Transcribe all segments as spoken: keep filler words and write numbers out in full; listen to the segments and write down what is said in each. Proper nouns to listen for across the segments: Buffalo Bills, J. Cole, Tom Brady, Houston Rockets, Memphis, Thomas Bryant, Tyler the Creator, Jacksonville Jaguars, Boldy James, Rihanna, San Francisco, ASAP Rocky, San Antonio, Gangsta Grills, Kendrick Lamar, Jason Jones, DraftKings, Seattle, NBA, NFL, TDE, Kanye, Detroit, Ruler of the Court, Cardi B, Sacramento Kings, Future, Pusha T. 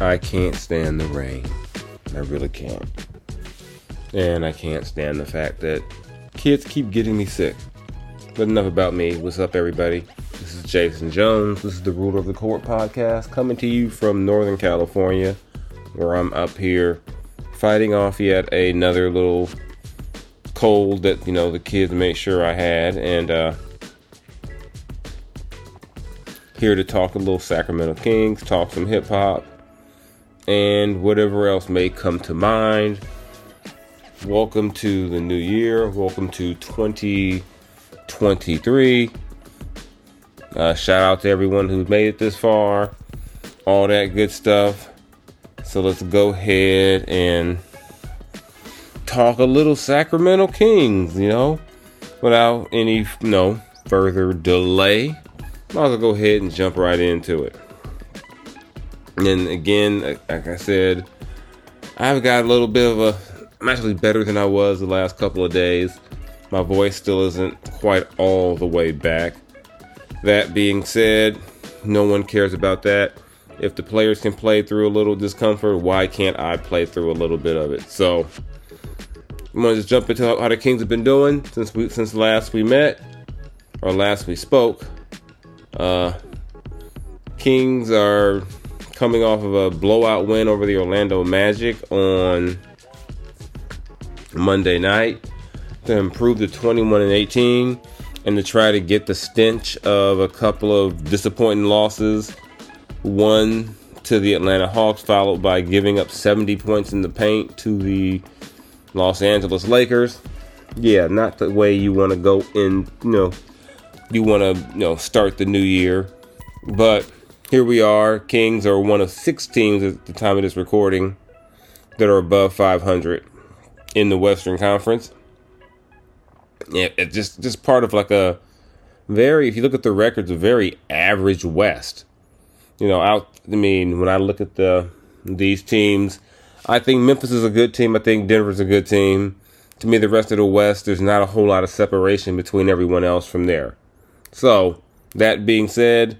I can't stand the rain. I really can't. And I can't stand the fact that kids keep getting me sick. But enough about me. What's up, everybody? This is Jason Jones. This is the Ruler of the Court podcast, coming to you from Northern California, where I'm up here fighting off yet another little cold that, you know, the kids made sure I had. And uh, here to talk a little Sacramento Kings, talk some hip-hop, and whatever else may come to mind. Welcome to the new year. Welcome to twenty twenty-three. Uh, shout out to everyone who made it this far. All that good stuff. So let's go ahead and talk a little Sacramento Kings, you know, without any, you know, further delay. Might as well go ahead and jump right into it. And again, like I said, I've got a little bit of a, I'm actually better than I was the last couple of days. My voice still isn't quite all the way back. That being said, no one cares about that. If the players can play through a little discomfort, why can't I play through a little bit of it? So I'm going to just jump into how the Kings have been doing since we, since last we met or last we spoke. Uh, Kings are coming off of a blowout win over the Orlando Magic on Monday night to improve to twenty-one and eighteen and to try to get the stench of a couple of disappointing losses. One to the Atlanta Hawks, followed by giving up seventy points in the paint to the Los Angeles Lakers. Yeah, not the way you want to go in, you know, you want to, you know, start the new year. But here we are. Kings are one of six teams at the time of this recording that are above five hundred in the Western Conference. Yeah, it's just, just part of like a very, if you look at the records, a very average West. You know, out, I mean, when I look at the these teams, I think Memphis is a good team. I think Denver's a good team. To me, the rest of the West, there's not a whole lot of separation between everyone else from there. So, that being said,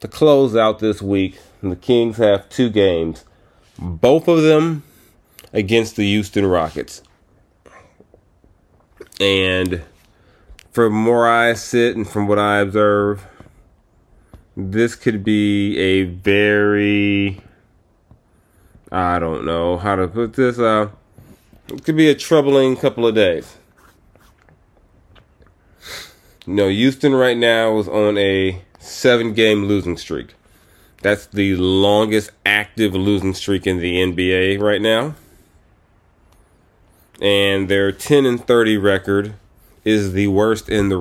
to close out this week, the Kings have two games, both of them against the Houston Rockets. And from where I sit and from what I observe, this could be a very, I don't know how to put this out, it could be a troubling couple of days. You know, Houston right now is on a seven-game losing streak. That's the longest active losing streak in the N B A right now. And their ten and thirty record is the worst in the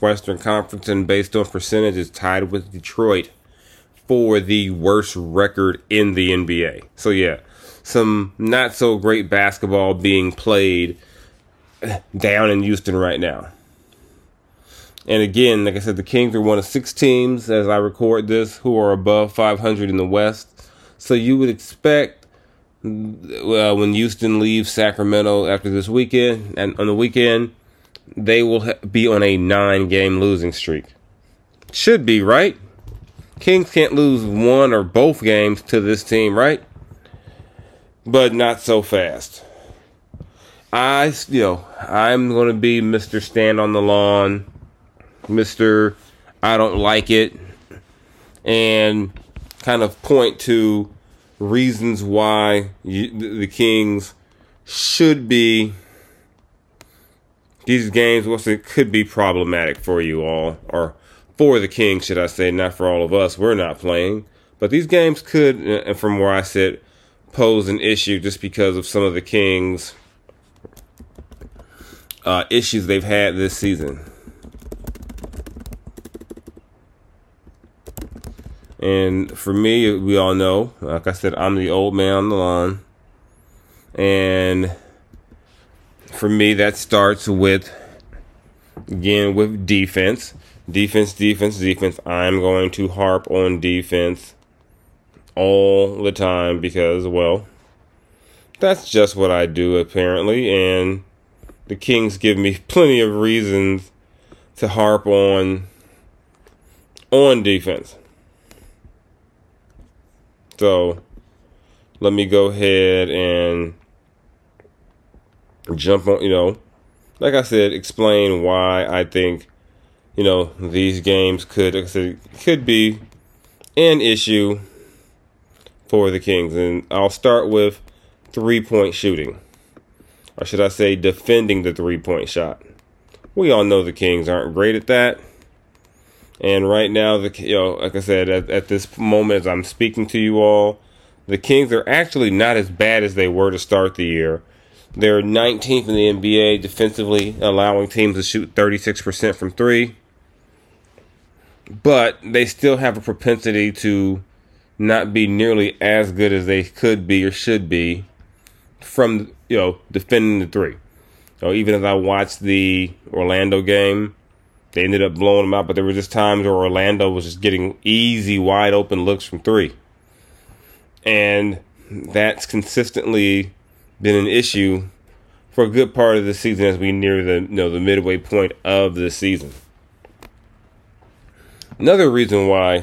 Western Conference, and based on percentage, is tied with Detroit for the worst record in the N B A. So yeah, some not so great basketball being played down in Houston right now. And again, like I said, the Kings are one of six teams, as I record this, who are above five hundred in the West. So you would expect uh, when Houston leaves Sacramento after this weekend, and on the weekend, they will ha- be on a nine-game losing streak. Should be, right? Kings can't lose one or both games to this team, right? But not so fast. I you know, I'm going to be Mister Stand on the Lawn, Mister I Don't Like It, and kind of point to reasons why you, the Kings should be, these games, what's it, could be problematic for you all, or for the Kings, should I say, not for all of us. We're not playing. But these games could, and from where I sit, pose an issue just because of some of the Kings' uh, issues they've had this season. And for me, we all know, like I said, I'm the old man on the lawn. And for me, that starts with, again, with defense. Defense, defense, defense. I'm going to harp on defense all the time because, well, that's just what I do apparently. And the Kings give me plenty of reasons to harp on on defense. So, let me go ahead and jump on, you know, like I said, explain why I think, you know, these games could, like I said, could be an issue for the Kings. And I'll start with three-point shooting, or should I say defending the three-point shot. We all know the Kings aren't great at that. And right now, the you know, like I said, at, at this moment as I'm speaking to you all, the Kings are actually not as bad as they were to start the year. They're nineteenth in the N B A defensively, allowing teams to shoot thirty-six percent from three. But they still have a propensity to not be nearly as good as they could be or should be from, you know, defending the three. So even as I watched the Orlando game, they ended up blowing them out, but there were just times where Orlando was just getting easy, wide-open looks from three. And that's consistently been an issue for a good part of the season as we near the, you know, the midway point of the season. Another reason why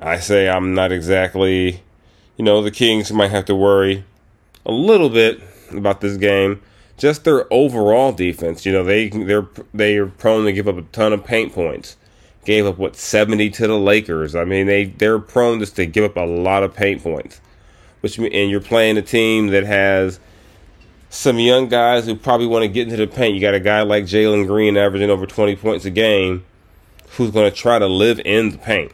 I say I'm not exactly, you know, the Kings might have to worry a little bit about this game, just their overall defense. You know, they they're they are prone to give up a ton of paint points. Gave up, what, seventy to the Lakers. I mean, they, they're prone just to give up a lot of paint points. Which, and you're playing a team that has some young guys who probably want to get into the paint. You got a guy like Jalen Green averaging over twenty points a game who's going to try to live in the paint.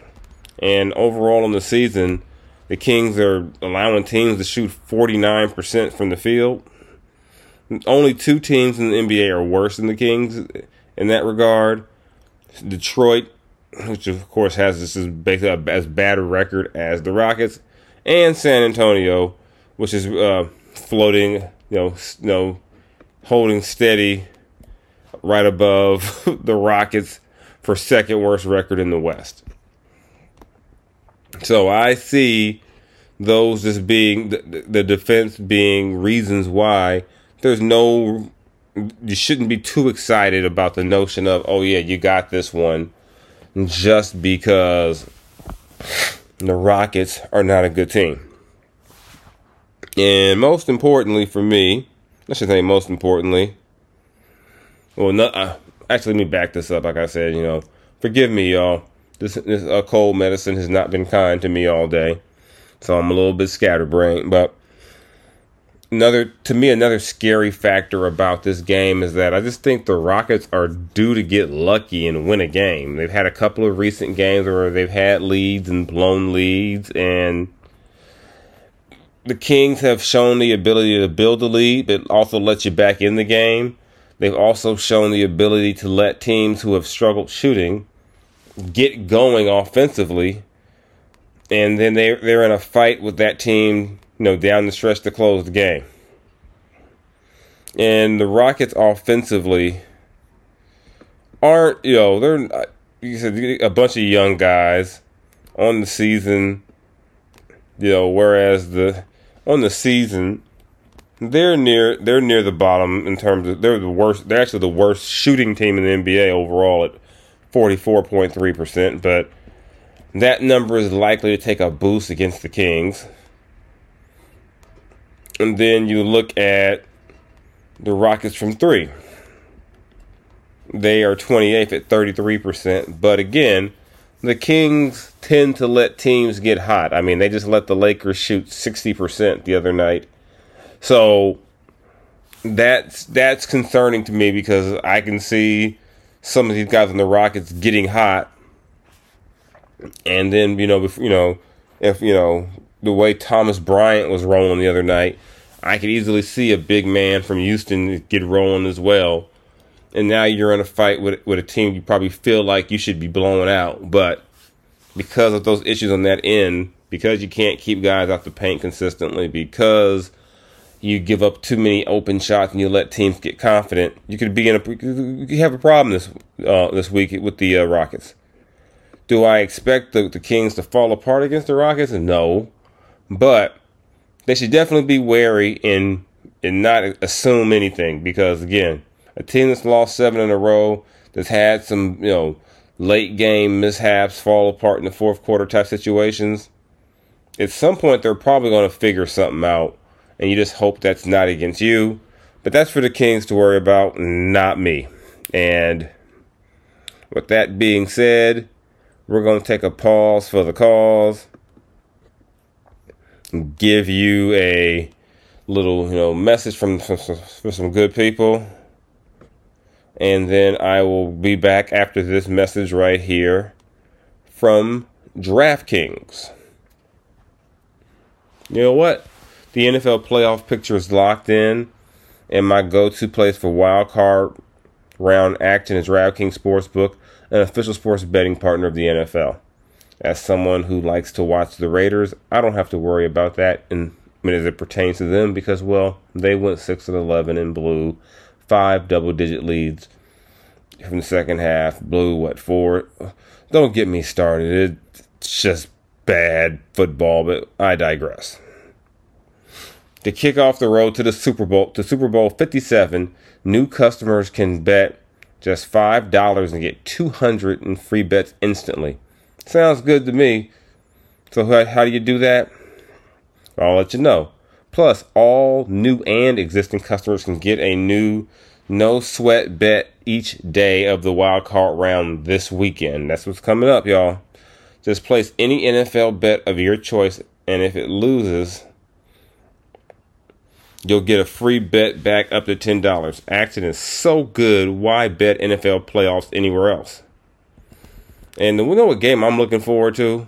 And overall in the season, the Kings are allowing teams to shoot forty-nine percent from the field. Only two teams in the N B A are worse than the Kings in that regard. Detroit, which of course has this is basically as bad a record as the Rockets, and San Antonio, which is uh, floating, you know, you know, holding steady right above the Rockets for second worst record in the West. So I see those as being the, the defense being reasons why there's no, you shouldn't be too excited about the notion of, oh yeah, you got this one, just because the Rockets are not a good team. And most importantly for me, I should say most importantly, well, no, uh, actually, let me back this up. Like I said, you know, forgive me, y'all. This, this uh, cold medicine has not been kind to me all day, so I'm a little bit scatterbrained. But another, to me, another scary factor about this game is that I just think the Rockets are due to get lucky and win a game. They've had a couple of recent games where they've had leads and blown leads, and the Kings have shown the ability to build a lead, but also let you back in the game. They've also shown the ability to let teams who have struggled shooting get going offensively, and then they they're in a fight with that team, you know, down the stretch to close the game. And the Rockets offensively aren't, you know, they're you said a bunch of young guys on the season, you know, whereas the on the season they're near they're near the bottom in terms of they're the worst they're actually the worst shooting team in the N B A overall at forty-four point three percent, but that number is likely to take a boost against the Kings. And then you look at the Rockets from three. They are twenty-eighth at thirty-three percent. But again, the Kings tend to let teams get hot. I mean, they just let the Lakers shoot sixty percent the other night. So that's that's concerning to me because I can see some of these guys on the Rockets getting hot. And then, you know, if, you know, if, you know, the way Thomas Bryant was rolling the other night, I could easily see a big man from Houston get rolling as well. And now you're in a fight with with a team you probably feel like you should be blown out. But because of those issues on that end, because you can't keep guys out the paint consistently, because you give up too many open shots and you let teams get confident, you could be in a you could have a problem this uh, this week with the uh, Rockets. Do I expect the, the Kings to fall apart against the Rockets? No. But they should definitely be wary and, and not assume anything because, again, a team that's lost seven in a row, that's had some, you know, late game mishaps, fall apart in the fourth quarter type situations, at some point they're probably going to figure something out, and you just hope that's not against you. But that's for the Kings to worry about, not me. And with that being said, we're going to take a pause for the cause, give you a little, you know, message from, from, from some good people. And then I will be back after this message right here from DraftKings. You know what? The N F L playoff picture is locked in, and my go-to place for wild card round action is DraftKings Sportsbook, an official sports betting partner of the N F L. As someone who likes to watch the Raiders, I don't have to worry about that in, I mean, as it pertains to them because, well, they went six and eleven and blew five double-digit leads from the second half. Blew, what, four? Don't get me started. It's just bad football, but I digress. To kick off the road to the Super Bowl, to Super Bowl fifty-seven, new customers can bet just five dollars and get two hundred in free bets instantly. Sounds good to me. So how, how do you do that? I'll let you know. Plus, all new and existing customers can get a new no-sweat bet each day of the wild card round this weekend. That's what's coming up, y'all. Just place any N F L bet of your choice, and if it loses, you'll get a free bet back up to ten dollars. Action is so good, why bet N F L playoffs anywhere else? And we know what game I'm looking forward to.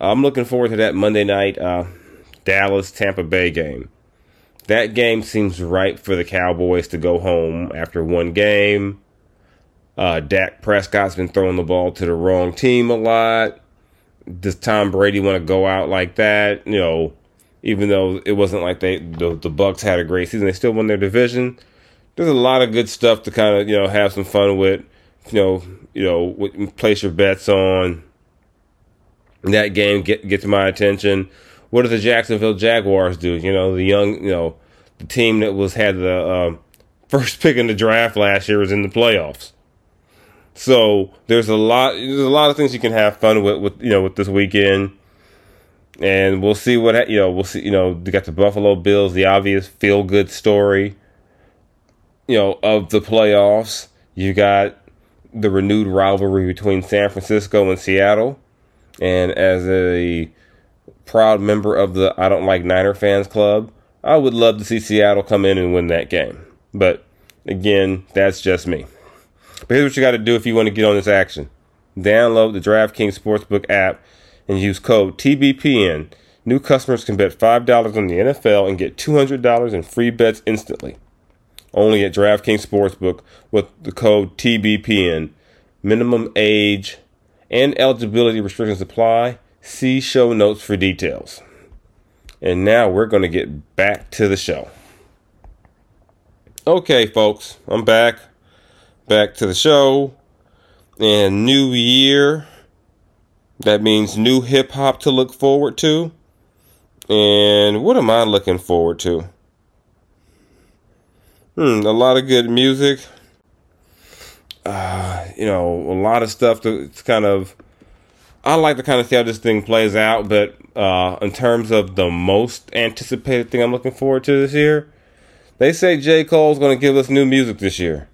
I'm looking forward to that Monday night uh Dallas-Tampa Bay game. That game seems ripe for the Cowboys to go home after one game. Uh, Dak Prescott's been throwing the ball to the wrong team a lot. Does Tom Brady want to go out like that? You know, even though it wasn't like they the, the Bucs had a great season, they still won their division. There's a lot of good stuff to kind of, you know, have some fun with. You know, you know, place your bets on. That game get, gets my attention. What do the Jacksonville Jaguars do? You know, the young, you know, the team that was had the uh, first pick in the draft last year was in the playoffs. So there's a lot, there's a lot of things you can have fun with, with you know, with this weekend, and we'll see what you know. We'll see, you know, they got the Buffalo Bills, the obvious feel good story, you know, of the playoffs. You got the renewed rivalry between San Francisco and Seattle, and as a proud member of the I Don't Like Niner Fans Club, I would love to see Seattle come in and win that game. But again, that's just me. But here's what you got to do if you want to get on this action. Download the DraftKings Sportsbook app and use code T B P N. New customers can bet five dollars on the N F L and get two hundred dollars in free bets instantly. Only at DraftKings Sportsbook with the code T B P N. Minimum age and eligibility restrictions apply. See show notes for details. And now we're going to get back to the show. Okay, folks, I'm back. Back to the show. And new year. That means new hip-hop to look forward to. And what am I looking forward to? Hmm, a lot of good music. Uh, you know, a lot of stuff that's kind of... I like to kind of see how this thing plays out, but uh, in terms of the most anticipated thing I'm looking forward to this year, They say J. Cole's going to give us new music this year.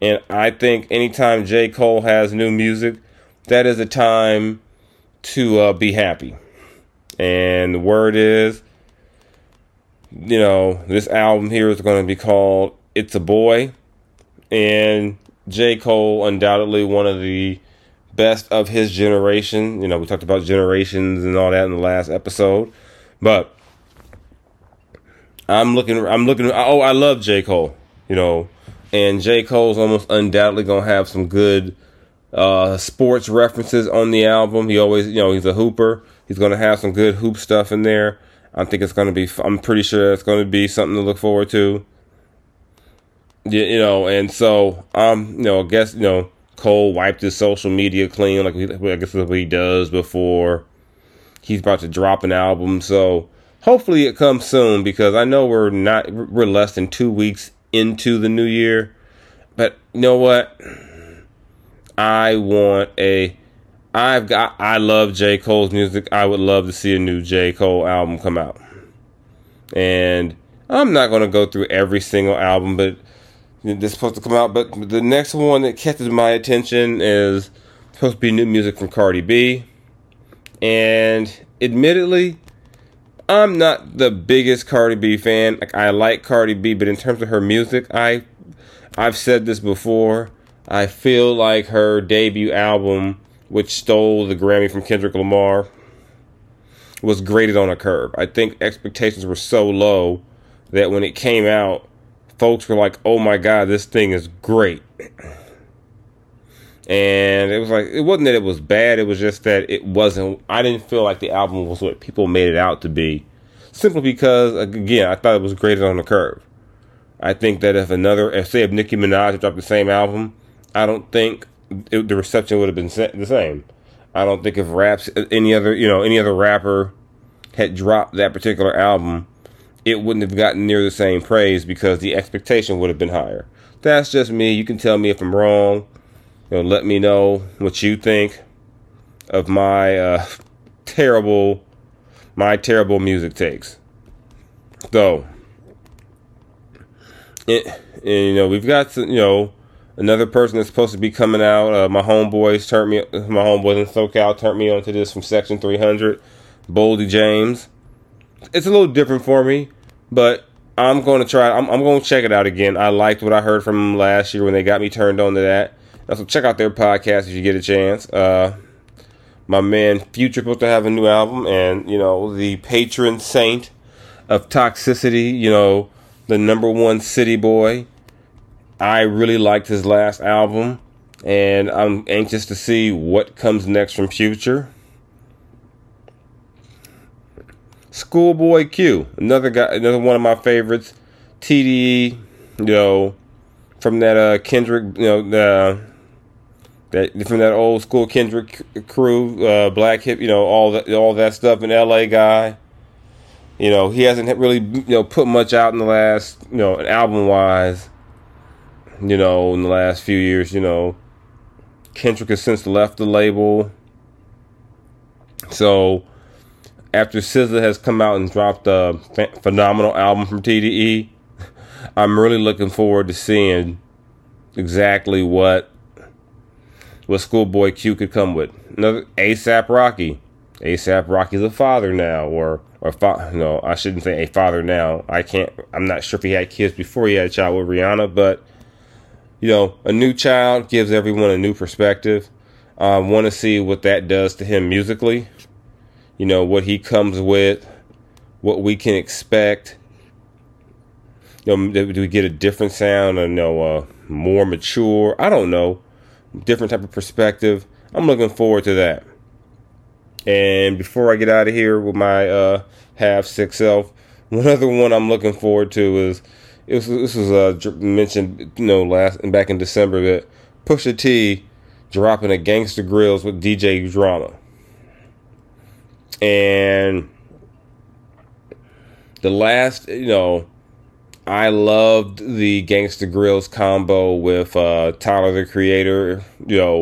And I think anytime J. Cole has new music, that is a time to uh, be happy. And the word is, you know, this album here is going to be called It's a Boy. And J. Cole, undoubtedly one of the best of his generation. You know, we talked about generations and all that in the last episode. But I'm looking, I'm looking, oh, I love J. Cole, you know. And J. Cole's almost undoubtedly going to have some good uh, sports references on the album. He always, you know, he's a hooper. He's going to have some good hoop stuff in there. I think it's going to be, I'm pretty sure it's going to be something to look forward to. You, you know, and so, um, you know, I guess, you know, Cole wiped his social media clean, like we, I guess that's what he does before he's about to drop an album. So hopefully it comes soon, because I know we're not, we're less than two weeks into the new year. But you know what? I want a, I've got, I love J. Cole's music. I would love to see a new J. Cole album come out. And I'm not going to go through every single album, but this is supposed to come out. But the next one that catches my attention is supposed to be new music from Cardi B. And admittedly, I'm not the biggest Cardi B fan. Like, I like Cardi B, but in terms of her music, I, I've said this before. I feel like her debut album, which stole the Grammy from Kendrick Lamar, was graded on a curb. I think expectations were so low that when it came out, folks were like, oh my God, this thing is great. And it was like, it wasn't that it was bad, it was just that it wasn't, I didn't feel like the album was what people made it out to be. Simply because, again, I thought it was graded on a curb. I think that if another, if say if Nicki Minaj had dropped the same album, I don't think It, the reception would have been the same. I don't think if raps any other you know any other rapper had dropped that particular album, it wouldn't have gotten near the same praise, because the expectation would have been higher. That's just me. You can tell me if I'm wrong. You know, let me know what you think of my uh, terrible my terrible music takes. So, it, and, you know we've got to, you know. Another person that's supposed to be coming out, uh, my homeboys turned me, my homeboys in SoCal turned me onto this from Section three hundred, Boldy James. It's a little different for me, but I'm going to try. I'm, I'm going to check it out again. I liked what I heard from them last year when they got me turned on to that. So check out their podcast if you get a chance. Uh, my man Future supposed to have a new album, and you know the patron saint of toxicity, you know the number one city boy. I really liked his last album, and I'm anxious to see what comes next from Future. Schoolboy Q, another guy, another one of my favorites. T D E, you know, from that uh, Kendrick, you know, the, that from that old school Kendrick crew, uh, Black Hip, you know, all that, all that stuff. An L A guy, you know, he hasn't really, you know, put much out in the last, you know, album wise. You know, in the last few years, you know, Kendrick has since left the label. So, after S Z A has come out and dropped a ph- phenomenal album from T D E, I'm really looking forward to seeing exactly what what Schoolboy Q could come with. Another ASAP Rocky. ASAP Rocky's a father now, or or fa- no, I shouldn't say a father now. I can't. I'm not sure if he had kids before he had a child with Rihanna, but. You know, a new child gives everyone a new perspective. I um, want to see what that does to him musically. You know, what he comes with, what we can expect. You know, do we get a different sound, or you know, uh, more mature? I don't know. Different type of perspective. I'm looking forward to that. And before I get out of here with my uh, half-sick self, one other one I'm looking forward to is... It was, this was uh, mentioned, you know, last back in December that Pusha T dropping a Gangsta Grills with D J Drama, and the last, you know, I loved the Gangsta Grills combo with uh, Tyler the Creator. You know,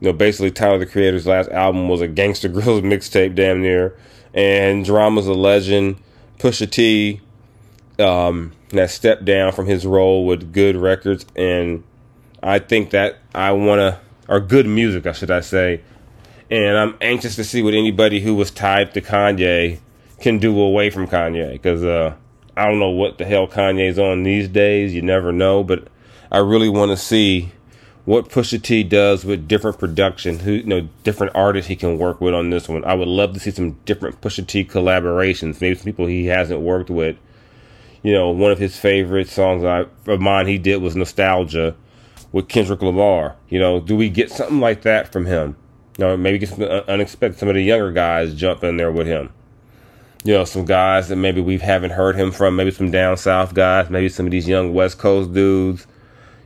you know, basically Tyler the Creator's last album was a Gangsta Grills mixtape, damn near, and Drama's a legend. Pusha T. um, that stepped down from his role with good records, and I think that I want to, or good music, should I say, and I'm anxious to see what anybody who was tied to Kanye can do away from Kanye, because uh, I don't know what the hell Kanye's on these days. You never know, but I really want to see what Pusha T does with different production, who, you know, different artists he can work with on this one. I would love to see some different Pusha T collaborations, maybe some people he hasn't worked with. You know, one of his favorite songs I, of mine he did was Nostalgia with Kendrick Lamar. You know, do we get something like that from him? You know, maybe get some unexpected, some of the younger guys jump in there with him. You know, some guys that maybe we haven't heard him from, maybe some down south guys, maybe some of these young West Coast dudes.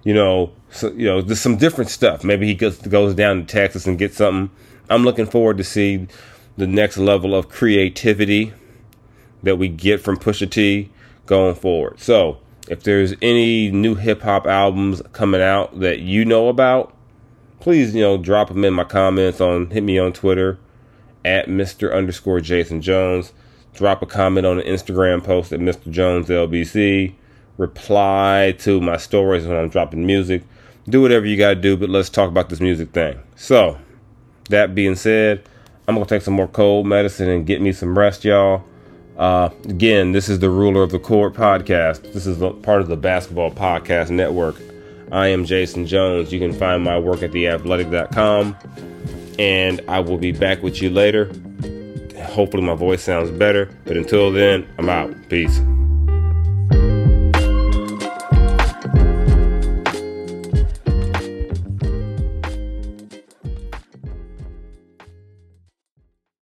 You know, so, you know, there's some different stuff. Maybe he goes, goes down to Texas and gets something. I'm looking forward to see the next level of creativity that we get from Pusha T going forward. So if there's any new hip hop albums coming out that you know about, please, you know, drop them in my comments on, hit me on Twitter at Mister underscore Jason Jones. Drop a comment on the Instagram post at Mister Jones L B C. Reply to my stories when I'm dropping music. Do whatever you got to do, but let's talk about this music thing. So, that being said, I'm going to take some more cold medicine and get me some rest, y'all. Uh, again, this is the Ruler of the Court podcast. This is part of the Basketball Podcast Network. I am Jason Jones. You can find my work at the athletic dot com. And I will be back with you later. Hopefully my voice sounds better. But until then, I'm out. Peace.